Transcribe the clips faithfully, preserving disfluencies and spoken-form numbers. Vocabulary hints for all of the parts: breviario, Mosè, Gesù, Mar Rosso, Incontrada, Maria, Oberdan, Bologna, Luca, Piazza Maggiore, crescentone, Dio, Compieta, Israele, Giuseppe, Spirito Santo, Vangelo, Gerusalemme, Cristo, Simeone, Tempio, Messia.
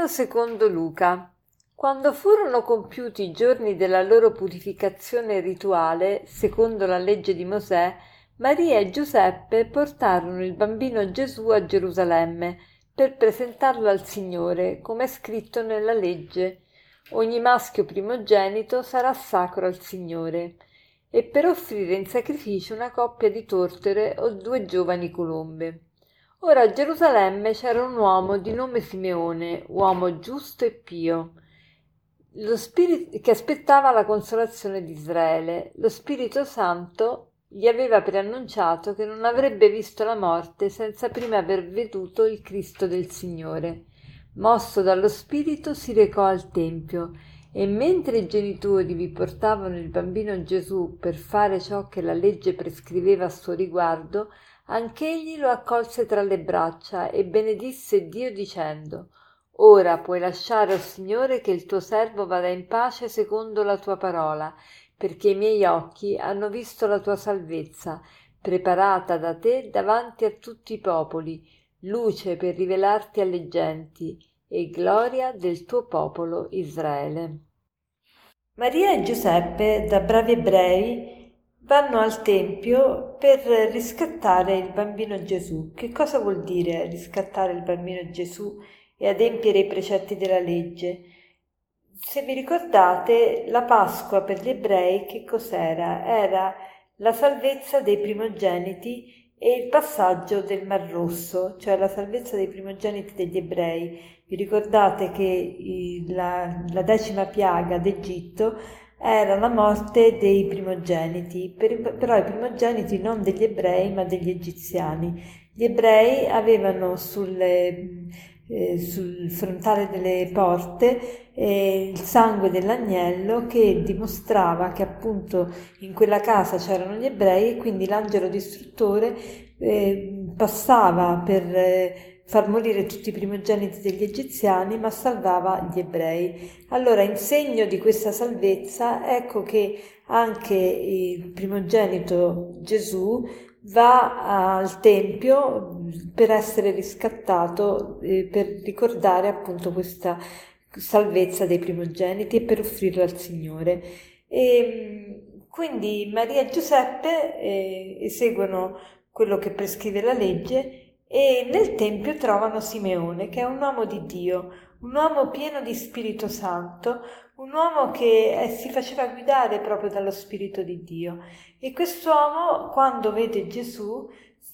Vangelo secondo Luca. Quando furono compiuti i giorni della loro purificazione rituale, secondo la legge di Mosè, Maria e Giuseppe portarono il bambino Gesù a Gerusalemme per presentarlo al Signore, come è scritto nella legge. Ogni maschio primogenito sarà sacro al Signore, e per offrire in sacrificio una coppia di tortere o due giovani colombe. Ora a Gerusalemme c'era un uomo di nome Simeone, uomo giusto e pio, lo spirito, che aspettava la consolazione di Israele. Lo Spirito Santo gli aveva preannunciato che non avrebbe visto la morte senza prima aver veduto il Cristo del Signore. Mosso dallo Spirito si recò al Tempio e mentre i genitori vi portavano il bambino Gesù per fare ciò che la legge prescriveva a suo riguardo, anch'egli lo accolse tra le braccia e benedisse Dio dicendo: «Ora puoi lasciare, o Signore, che il tuo servo vada in pace secondo la tua parola, perché i miei occhi hanno visto la tua salvezza, preparata da te davanti a tutti i popoli, luce per rivelarti alle genti e gloria del tuo popolo Israele». Maria e Giuseppe, da bravi ebrei, vanno al Tempio per riscattare il bambino Gesù. Che cosa vuol dire riscattare il bambino Gesù e adempiere i precetti della legge? Se vi ricordate, la Pasqua per gli ebrei che cos'era? Era la salvezza dei primogeniti e il passaggio del Mar Rosso, cioè la salvezza dei primogeniti degli ebrei. Vi ricordate che la, la decima piaga d'Egitto era la morte dei primogeniti, per, però i primogeniti non degli ebrei ma degli egiziani. Gli ebrei avevano sulle, eh, sul frontale delle porte eh, il sangue dell'agnello che dimostrava che appunto in quella casa c'erano gli ebrei, e quindi l'angelo distruttore eh, passava per eh, far morire tutti i primogeniti degli egiziani, ma salvava gli ebrei. Allora, in segno di questa salvezza, ecco che anche il primogenito Gesù va al Tempio per essere riscattato, eh, per ricordare appunto questa salvezza dei primogeniti e per offrirla al Signore. E quindi Maria e Giuseppe eh, eseguono quello che prescrive la legge, e nel Tempio trovano Simeone, che è un uomo di Dio, un uomo pieno di Spirito Santo, un uomo che eh, si faceva guidare proprio dallo Spirito di Dio. E quest'uomo, quando vede Gesù,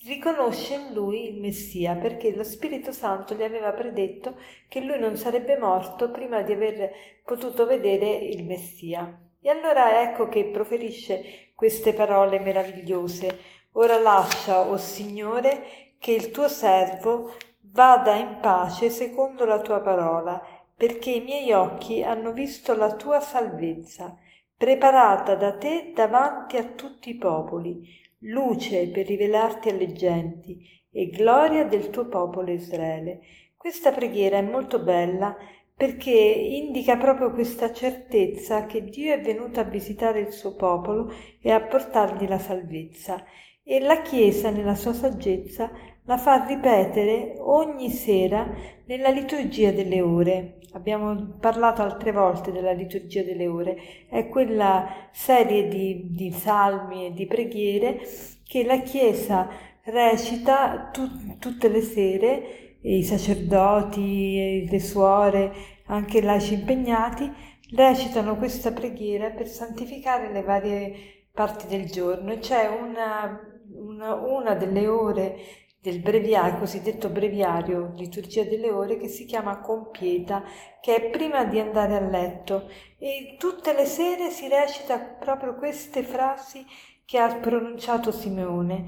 riconosce in lui il Messia, perché lo Spirito Santo gli aveva predetto che lui non sarebbe morto prima di aver potuto vedere il Messia. E allora ecco che proferisce queste parole meravigliose: «Ora lascia, o Signore, che il tuo servo vada in pace secondo la tua parola, perché i miei occhi hanno visto la tua salvezza, preparata da te davanti a tutti i popoli, luce per rivelarti alle genti e gloria del tuo popolo Israele». Questa preghiera è molto bella perché indica proprio questa certezza che Dio è venuto a visitare il suo popolo e a portargli la salvezza. E la Chiesa, nella sua saggezza, la fa ripetere ogni sera nella liturgia delle ore. Abbiamo parlato altre volte della liturgia delle ore. È quella serie di, di salmi e di preghiere che la Chiesa recita tu, tutte le sere, i sacerdoti, le suore, anche i laici impegnati, recitano questa preghiera per santificare le varie parti del giorno. C'è una Una, una delle ore del breviario, cosiddetto breviario, liturgia delle ore, che si chiama Compieta, che è prima di andare a letto, e tutte le sere si recita proprio queste frasi che ha pronunciato Simeone: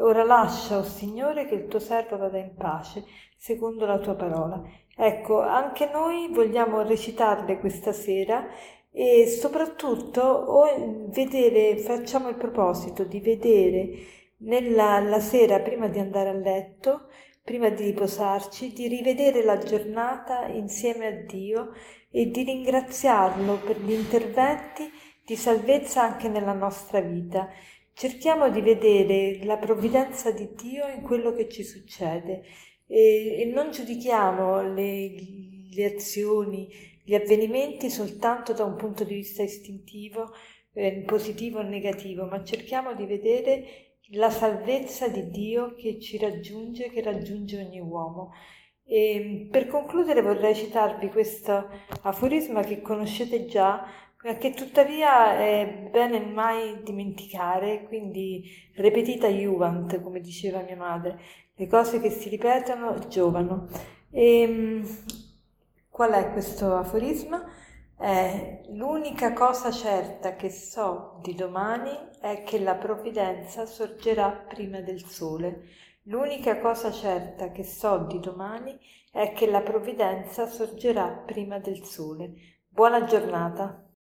«Ora lascia, o Signore, che il tuo servo vada in pace secondo la tua parola». Ecco, anche noi vogliamo recitarle questa sera. E soprattutto vedere, facciamo il proposito di vedere nella la sera prima di andare a letto, prima di riposarci, di rivedere la giornata insieme a Dio e di ringraziarlo per gli interventi di salvezza anche nella nostra vita. Cerchiamo di vedere la provvidenza di Dio in quello che ci succede e, e non giudichiamo le le azioni, gli avvenimenti soltanto da un punto di vista istintivo, eh, positivo o negativo, ma cerchiamo di vedere la salvezza di Dio che ci raggiunge, che raggiunge ogni uomo. E per concludere vorrei citarvi questo aforisma che conoscete già, ma che tuttavia è bene mai dimenticare, quindi repetita juvent, come diceva mia madre, le cose che si ripetono giovano. E qual è questo aforisma? È: l'unica cosa certa che so di domani è che la provvidenza sorgerà prima del sole. L'unica cosa certa che so di domani è che la provvidenza sorgerà prima del sole. Buona giornata.